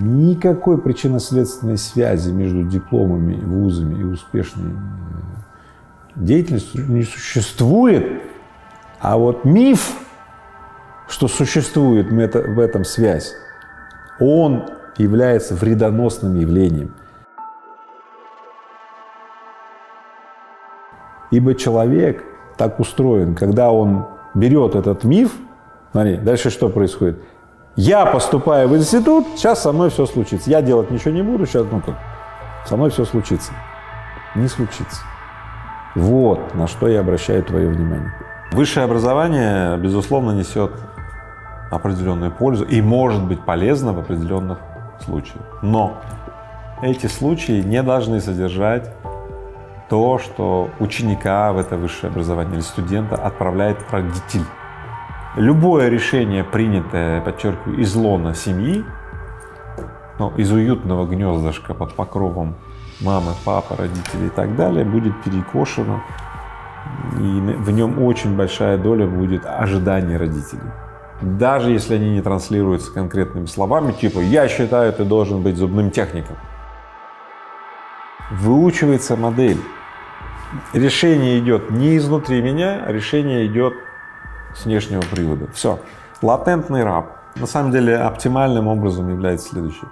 Никакой причинно-следственной связи между дипломами, вузами и успешной деятельностью не существует. А вот миф, что существует в этом связь, он является вредоносным явлением. Ибо человек так устроен, когда он берет этот миф, смотри, дальше что происходит? Я поступаю в институт, сейчас со мной все случится. Я делать ничего не буду, сейчас, ну как, со мной все случится. Не случится. Вот на что я обращаю твое внимание. Высшее образование, безусловно, несет определенную пользу и может быть полезно в определенных случаях. Но эти случаи не должны содержать то, что ученика в это высшее образование или студента отправляет родитель. Любое решение, принятое, подчеркиваю, из лона семьи, ну, из уютного гнездышка под покровом мамы, папы, родителей и так далее, будет перекошено, и в нем очень большая доля будет ожиданий родителей. Даже если они не транслируются конкретными словами, типа «я считаю, ты должен быть зубным техником». Выучивается модель. Решение идет не изнутри меня, решение идет с внешнего привода. Все. Латентный раб. На самом деле оптимальным образом является следующее.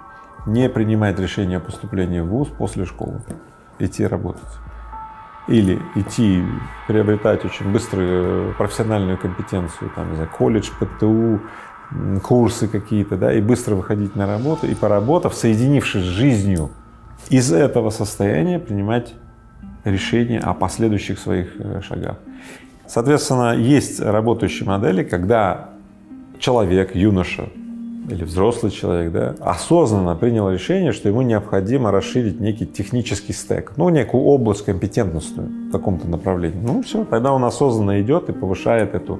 Не принимать решение о поступлении в вуз после школы. Идти работать. Или идти приобретать очень быструю профессиональную компетенцию, там, не знаю, колледж, ПТУ, курсы какие-то, да, и быстро выходить на работу, и поработав, соединившись с жизнью, из этого состояния принимать решение о последующих своих шагах. Соответственно, есть работающие модели, когда человек, юноша или взрослый человек, да, осознанно принял решение, что ему необходимо расширить некий технический стек, ну, некую область компетентностную в каком-то направлении. Ну, все, тогда он осознанно идет и повышает эту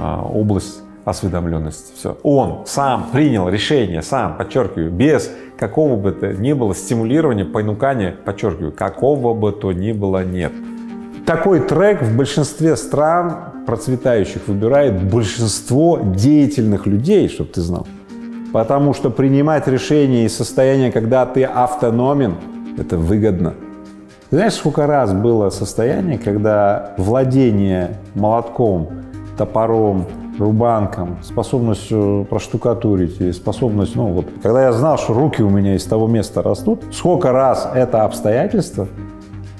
область осведомленности. Все. Он сам принял решение, сам, подчеркиваю, без какого бы то ни было стимулирования, понукания, подчеркиваю, какого бы то ни было нет. Такой трек в большинстве стран процветающих выбирает большинство деятельных людей, чтобы ты знал. Потому что принимать решения из состояния, когда ты автономен, это выгодно. Ты знаешь, сколько раз было состояние, когда владение молотком, топором, рубанком, способностью проштукатурить и способность, ну вот, когда я знал, что руки у меня из того места растут, сколько раз это обстоятельство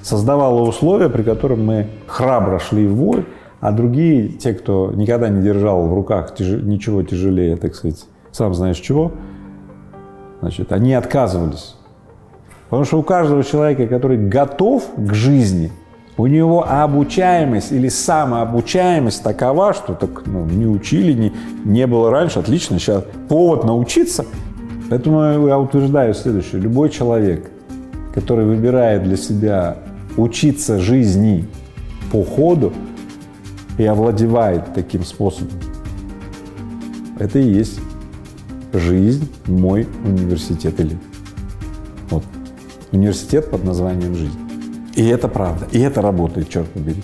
создавало условия, при котором мы храбро шли в бой, а другие, те, кто никогда не держал в руках ничего тяжелее, так сказать, сам знаешь чего, значит, они отказывались. Потому что у каждого человека, который готов к жизни, у него обучаемость или самообучаемость такова, что так, ну, не учили, не было раньше, отлично, сейчас повод научиться. Поэтому я утверждаю следующее. Любой человек, который выбирает для себя учиться жизни по ходу и овладевает таким способом, это и есть жизнь, мой университет или вот университет под названием «Жизнь». И это правда, и это работает, черт побери.